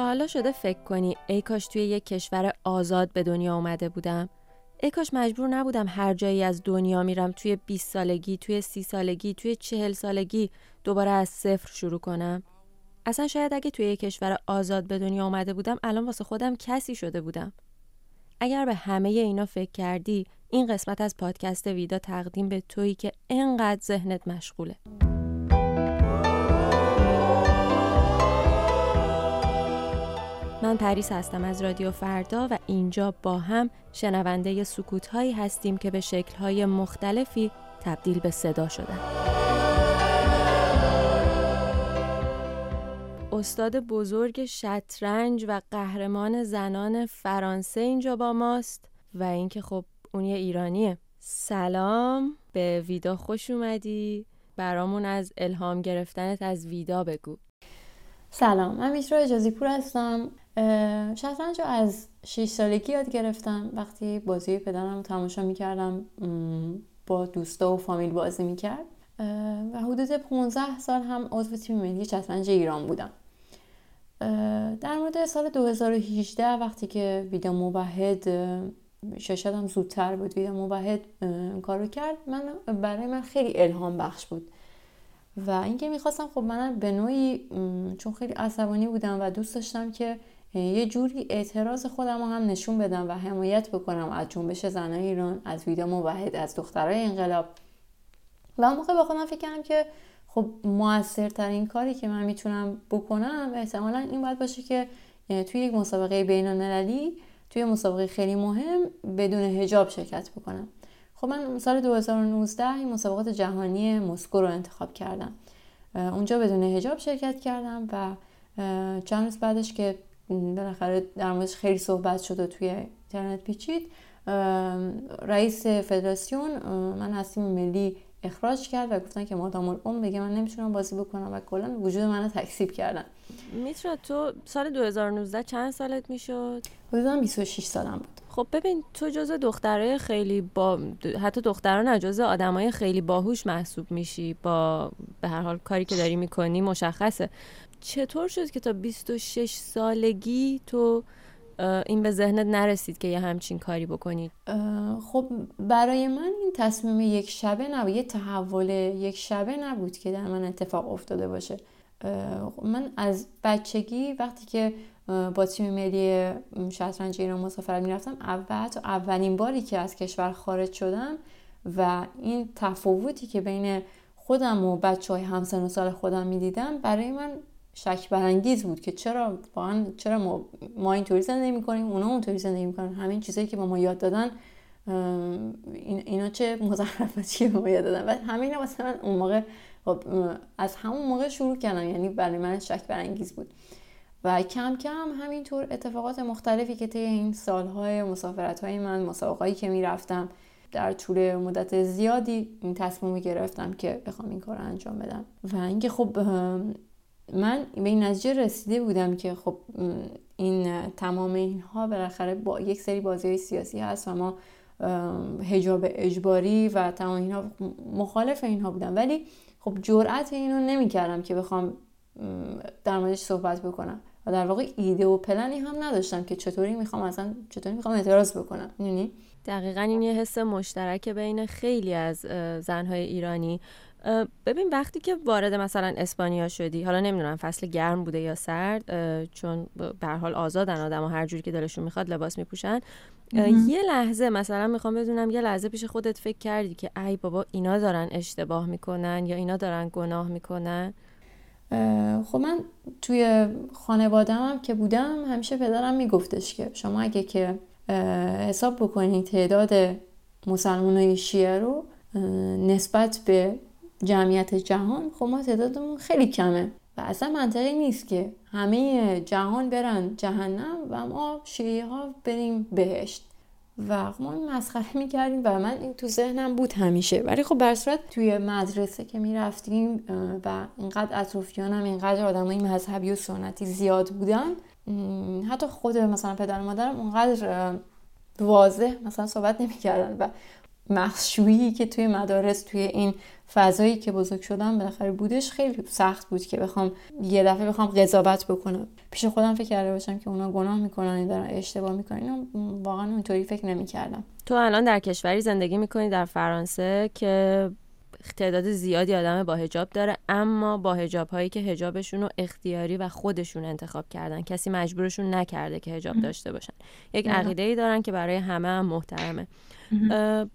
تا حالا شده فکر کنی ای کاش توی یک کشور آزاد به دنیا اومده بودم؟ ای کاش مجبور نبودم هر جایی از دنیا میرم توی 20 سالگی، توی 30 سالگی، توی 40 سالگی دوباره از صفر شروع کنم. اصلا شاید اگه توی یک کشور آزاد به دنیا اومده بودم الان واسه خودم کسی شده بودم. اگر به همه اینا فکر کردی، این قسمت از پادکست ویدا تقدیم به تویی که انقدر ذهنت مشغوله. من پریس هستم از رادیو فردا و اینجا با هم شنونده سکوت‌هایی هستیم که به شکل‌های مختلفی تبدیل به صدا شدن. استاد بزرگ شطرنج و قهرمان زنان فرانسه اینجا با ماست و اینکه خب اون یه ایرانیه. سلام، به ویدا خوش اومدی. برامون از الهام گرفتنت از ویدا بگو. سلام، من میترا اجازی پور هستم. شطرنج رو از 6 سالگی یاد گرفتم. وقتی بازی پدرم رو تماشا میکردم، با دوستا و فامیل بازی میکرد و حدود 15 سال هم عضو تیم ملی شطرنج ایران بودم. در مورد سال 2018 وقتی که ویدا موحد، شاید هم زودتر بود، ویدا موحد کارو کرد، برای من خیلی الهام بخش بود و اینکه میخواستم، خب منم به نوعی چون خیلی عصبانی بودم و دوست داشتم که یه جوری اعتراض خودم رو هم نشون بدم و حمایت بکنم از جنبش زنای ایران، از ویدا موحد، از دخترای انقلاب. و اون موقع با خودم فکر کردم که خب موثرترین کاری که من میتونم بکنم احتمالاً این باید باشه که توی یک مسابقه بین‌المللی، توی مسابقه خیلی مهم، بدون حجاب شرکت بکنم. خب من سال 2019 این مسابقات جهانی مسکو رو انتخاب کردم. اونجا بدون حجاب شرکت کردم و چند روز بعدش که بالاخره در موردش خیلی صحبت شد و توی اینترنت پیچید، رئیس فدراسیون من از تیم ملی اخراج کرد و گفتن که مادام العمر بگه من نمیتونم بازی بکنم و کلا وجود منو تکذیب کردن. میترا، تو سال 2019 چند سالت میشد؟ حدوداً 26 سالم بود. خب ببین، تو جزو دخترای خیلی حتی دختران نه، جزو آدمای خیلی باهوش محسوب میشی. به هر حال کاری که داری میکنی مشخصه. چطور شد که تا 26 سالگی تو این به ذهنت نرسید که یه همچین کاری بکنید؟ خب برای من این تصمیم یک شبه نبود، یه تحول یک شبه نبود که در من اتفاق افتاده باشه. من از بچگی وقتی که با تیم ملی شطرنج ایران مسافرت میرفتم، اولین باری که از کشور خارج شدم و این تفاوتی که بین خودم و بچهای همسن و سال خودم میدیدم، برای من شک برانگیز بود که چرا ما اینطوری زندگی می‌کنیم، اونا اونطوری زندگی می‌کنن. همین چیزایی که با ما یاد دادن، اینا چه مزخرفاتی به ما یاد دادن. و همینا واسه من اون موقع، از همون موقع شروع کردم، یعنی برای من شک برانگیز بود و کم کم همینطور اتفاقات مختلفی که طی این سال‌های مسافرت‌های من، مسابقاتی که می‌رفتم، در طول مدت زیادی این تصمیمی گرفتم که بخوام این کارو انجام بدم. و اینکه خب من به این نتیجه رسیده بودم که خب تمام اینها بالاخره با یک سری بازی‌های سیاسی هست و ما حجاب اجباری و تمام اینها، مخالف اینها بودم، ولی خب جرأت اینو نمی‌کردم که بخوام در موردش صحبت بکنم و در واقع ایده و پلنی هم نداشتم که چطوری می‌خوام اعتراض بکنم. یعنی دقیقاً این یه حس مشترک بین خیلی از زن‌های ایرانی. ببین، وقتی که وارد مثلا اسپانیا شدی، حالا نمیدونم فصل گرم بوده یا سرد، چون به هر حال آزادن آدم‌ها، هر جوری که دلشون میخواد لباس میپوشن. یه لحظه مثلا میخوام بدونم، یه لحظه پیش خودت فکر کردی که ای بابا اینا دارن اشتباه میکنن یا اینا دارن گناه میکنن؟ خب من توی خانواده‌ام که بودم همیشه پدرم میگفتش که شما اگه که حساب بکنید تعداد مسلمانای شیعه رو نسبت به جمعیت جهان، خب ما تعدادمون خیلی کمه و اصلا منطقی نیست که همه جهان برن جهنم و ما شیعه ها بریم بهشت. و ما این مسخره میکردیم و من این تو ذهنم بود همیشه. ولی خب برصورت توی مدرسه که میرفتیم و اینقدر اطرافیانم، اینقدر آدمای مذهبی و سنتی زیاد بودن، حتی خود مثلا پدر و مادرم اونقدر واضح مثلا صحبت نمیکردن و مخشویی که توی مدارس توی این فضایی که بزرگ شدم بالاخره بودش، خیلی سخت بود که بخوام یه دفعه قضاوت بکنم. پیش خودم فکر کرده باشم که اونا گناه میکنن، دارن اشتباه میکنن، اینو واقعا اونطوری فکر نمیکردم. تو الان در کشوری زندگی میکنی، در فرانسه، که تعداد زیادی آدم با حجاب داره، اما با حجاب هایی که حجابشون رو اختیاری و خودشون انتخاب کردن، کسی مجبورشون نکرده که حجاب داشته باشن. یک عقیده ای دارن که برای همه هم محترمه.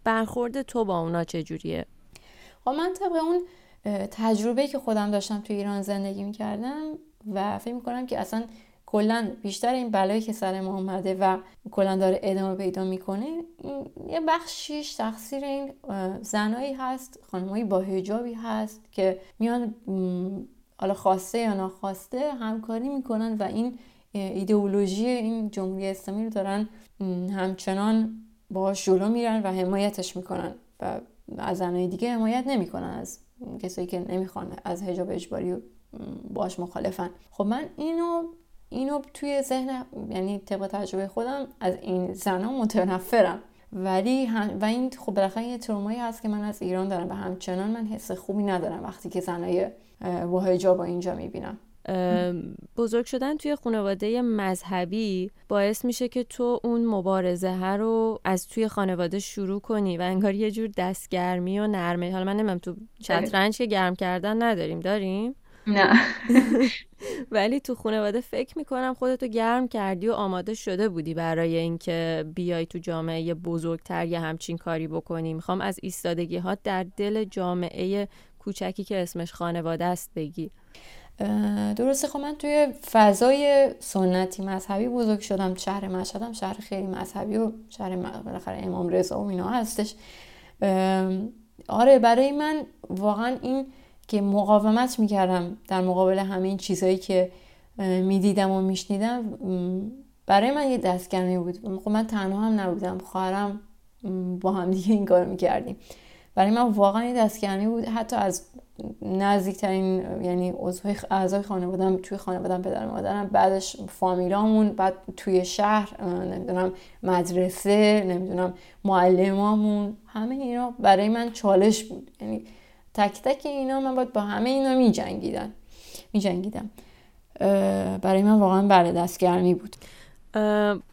برخورد تو با اونا چجوریه؟ من طبق اون تجربه که خودم داشتم تو ایران زندگی میکردم و فکر میکنم که اصلا کلا بیشتر این بلایی که سر ما اومده و کلا داره ادامه پیدا میکنه، یه بخشیش تقصیر این زنایی هست، خانمایی با حجابی هست که میان حالا خواسته یا ناخواسته همکاری میکنن و این ایدئولوژی این جمهوری اسلامی رو دارن همچنان باهاش جلو میرن و حمایتش میکنن و از زنای دیگه حمایت نمیکنن، از کسایی که نمیخوان از حجاب اجباری باهاش مخالفن. خب من اینو توی ذهن، یعنی طبق تجربه خودم، از این زنا متنفرم، ولی و این خب بالاخره یه ترومایی هست که من از ایران دارم و همچنان من حس خوبی ندارم وقتی که زنای با حجاب اینجا میبینم. بزرگ شدن توی خانواده مذهبی باعث میشه که تو اون مبارزه ها رو از توی خانواده شروع کنی و انگار یه جور دستگرمی و نرمی. حالا من نمیم تو شطرنج که گرم کردن نداریم، داریم؟ نه. ولی تو خانواده فکر میکنم خودتو گرم کردی و آماده شده بودی برای اینکه بیای تو جامعه بزرگتر یه همچین کاری بکنی. میخوام از ایستادگی ها در دل جامعه کوچکی که اسمش خانواده است بگی. درسته، خب من توی فضای سنتی مذهبی بزرگ شدم. شهر مشهدم شهر خیلی مذهبی و شهر بالاخره امام رضا و اینا هستش. آره، برای من واقعا این که مقاومت میکردم در مقابل همه این چیزایی که میدیدم و میشنیدم، برای من یه دستگرمی بود. خب من تنها هم نبودم، خواهرم با هم دیگه این کار میکردیم. برای من واقعا یه دستگرمی بود، حتی از نزدیکترین، یعنی اعضای خانوادم، توی خانوادم پدر مادرم، بعدش فامیلامون، بعد توی شهر، نمیدونم مدرسه، نمیدونم معلمامون، همه اینا برای من چالش بود. یعنی تک تک اینا من باید با همه اینا می جنگیدم. برای من واقعا دستگرمی بود.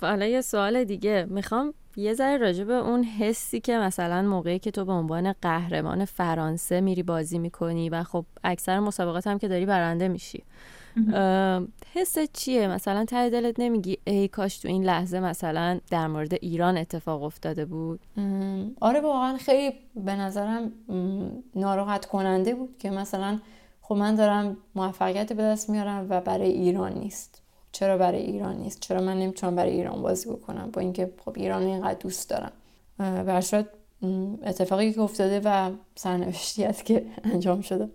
حالا یه سوال دیگه میخوام یه ذره راجع به اون حسی که مثلا موقعی که تو به عنوان قهرمان فرانسه میری بازی میکنی و خب اکثر مسابقات هم که داری برنده میشی، حس چیه؟ مثلا ته دلت نمیگی ای کاش تو این لحظه مثلا در مورد ایران اتفاق افتاده بود؟ آره، واقعا خیلی به نظرم ناراحت کننده بود که مثلا خب من دارم موفقیت به دست میارم و برای ایران نیست. چرا برای ایران نیست؟ چرا من نمیتونم برای ایران بازی بکنم با اینکه خب ایران اینقدر دوست دارم؟ برشاد اتفاقی که افتاده و سرنوشتی است که انجام شده.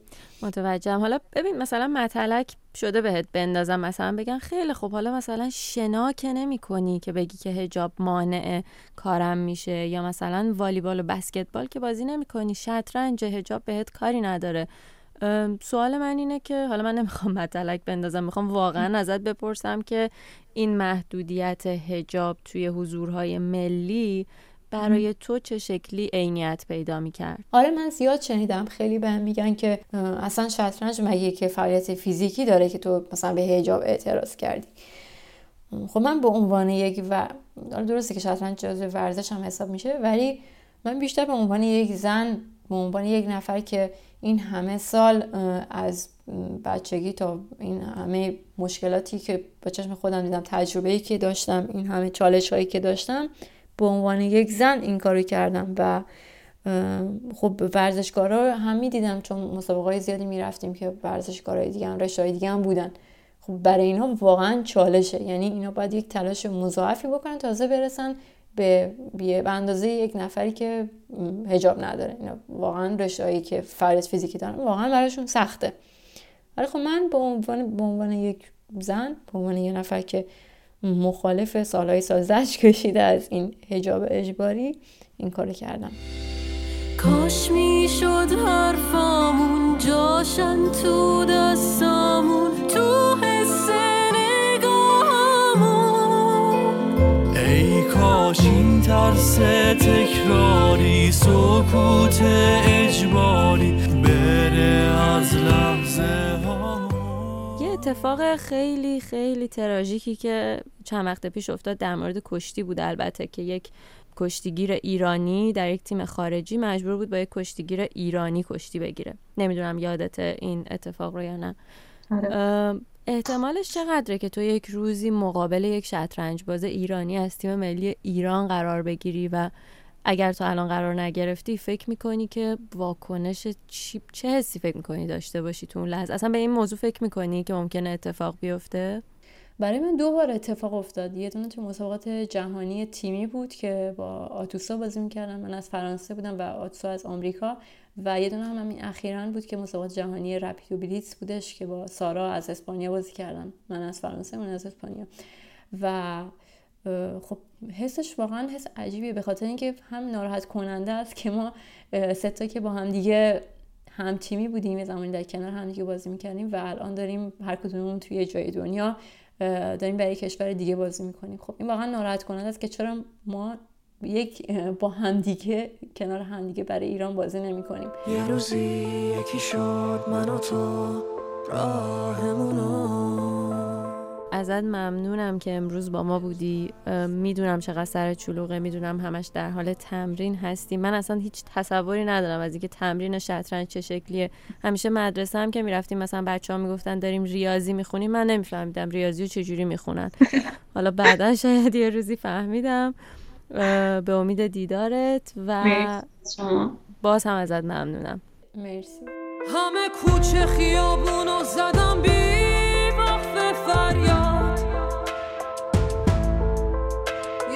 متوجهم. حالا ببین مثلا متلک شده بهت بندازم، مثلا بگن خیلی خب حالا مثلا شنا که نمی‌کنی که بگی که حجاب مانع کارم میشه، یا مثلا والیبال و بسکتبال که بازی نمی‌کنی، شطرنج، حجاب بهت کاری نداره. سوال من اینه که، حالا من نمیخوام مطلق بندازم، میخوام واقعا ازت بپرسم که این محدودیت حجاب توی حضورهای ملی برای تو چه شکلی عینیت پیدا میکرد؟ آره، من زیاد شنیدم، خیلی بهم میگن که اصلا شطرنج مگه که فعالیت فیزیکی داره که تو مثلا به حجاب اعتراض کردی؟ خب من به عنوان یک درسته که شطرنج جزو ورزش هم حساب میشه، ولی من بیشتر به عنوان یک زن، به عنوان یک نفر که این همه سال از بچگی تا این همه مشکلاتی که با چشم خودم دیدم، تجربه‌ای که داشتم، این همه چالش‌هایی که داشتم، به عنوان یک زن این کارو کردم. و خب ورزشکارا هم می‌دیدم، چون مسابقه‌های زیادی می‌رفتیم که ورزشکارای دیگه هم، رشته‌های دیگه هم بودن. خب برای اینا واقعاً چالشه، یعنی اینا باید یک تلاش مضاعفی بکنن تازه برسن به اندازه یک نفری که حجاب نداره. اینا واقعا رشته‌هایی که فعالیت فیزیکی دارن واقعا براشون سخته. ولی خب من به عنوان یک زن، به عنوان یک نفر که مخالف سالهای سازش کشیده از این حجاب اجباری، این کارو کردم. کاش میشد حرفامون جاشن تو دستامون، تو حس نگاهامون، ای کاش این ترس تکراری، سکوت اجباری بره از لحظه ها. یه اتفاق خیلی خیلی تراژیکی که چند وقت پیش افتاد در مورد کشتی بود، البته که یک کشتیگیر ایرانی در یک تیم خارجی مجبور بود با یک کشتیگیر ایرانی کشتی بگیره. نمیدونم یادت این اتفاق رو یا نه. آره. احتمالش چقدره که تو یک روزی مقابل یک شطرنج باز ایرانی از تیم ملی ایران قرار بگیری و اگر تو الان قرار نگرفتی فکر میکنی که واکنش چه حسی فکر میکنی داشته باشی تو اون لحظه؟ اصلا به این موضوع فکر میکنی که ممکنه اتفاق بیفته؟ برای من 2 بار اتفاق افتاد. یه دونه تو مسابقات جهانی تیمی بود که با آتوسا بازی میکردم، من از فرانسه بودم و آتوسا از آمریکا، و یه دونه هم همین اخیراً بود که مسابقات جهانی رپیدو بلیتس بودش که با سارا از اسپانیا بازی کردم، من از فرانسه، من از اسپانیا. و خب حسش واقعا حس عجیبیه، به خاطر اینکه هم ناراحت کننده است که ما سه تا که با هم دیگه هم تیمی بودیم، یه زمانی در کنار هم دیگه بازی می‌کردیم و الان داریم هر کدوممون توی یه جای دنیا داریم برای کشور دیگه بازی میکنیم. خب این واقعا ناراحت کننده است که چرا ما یک با همدیگه کنار همدیگه برای ایران بازی نمیکنیم. یه روزی یکی شد من و تو راهمونو. ازت ممنونم که امروز با ما بودی. میدونم چقدر سر چلوغه، میدونم همش در حال تمرین هستی. من اصلا هیچ تصوری ندارم از اینکه تمرین شطرنج چه شکلیه. همیشه مدرسه هم که میرفتیم مثلا بچه‌ها میگفتن داریم ریاضی میخونیم، من نمیفهمیدم ریاضیو چه جوری میخونن. حالا بعدا شاید یه روزی فهمیدم. به امید دیدارت و باز هم ازت ممنونم. مرسی. همه کوچه خیابونو زدم بی وقف فریاد،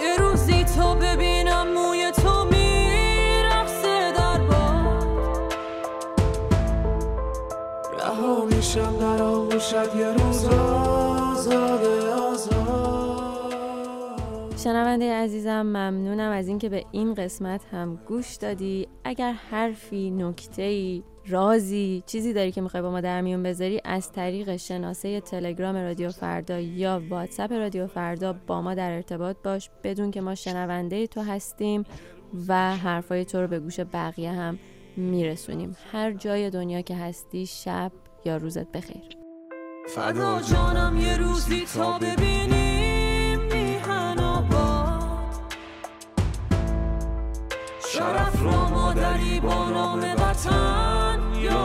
یه روزی تو ببینم موی تو میرقصه در باد، رها میشم در آغوشت یه روز آزاده آزاد. شنونده عزیزم ممنونم از اینکه به این قسمت هم گوش دادی. اگر حرفی، نکته‌ای، رازی، چیزی داری که میخوای با ما در میون بذاری، از طریق شناسه تلگرام رادیو فردا یا واتساپ رادیو فردا با ما در ارتباط باش، بدون که ما شنونده تو هستیم و حرفای تو رو به گوش بقیه هم میرسونیم. هر جای دنیا که هستی، شب یا روزت بخیر. فدا جانم یه روزی تا ببینیم میهن آباد، شرف را مادری با نام وطن.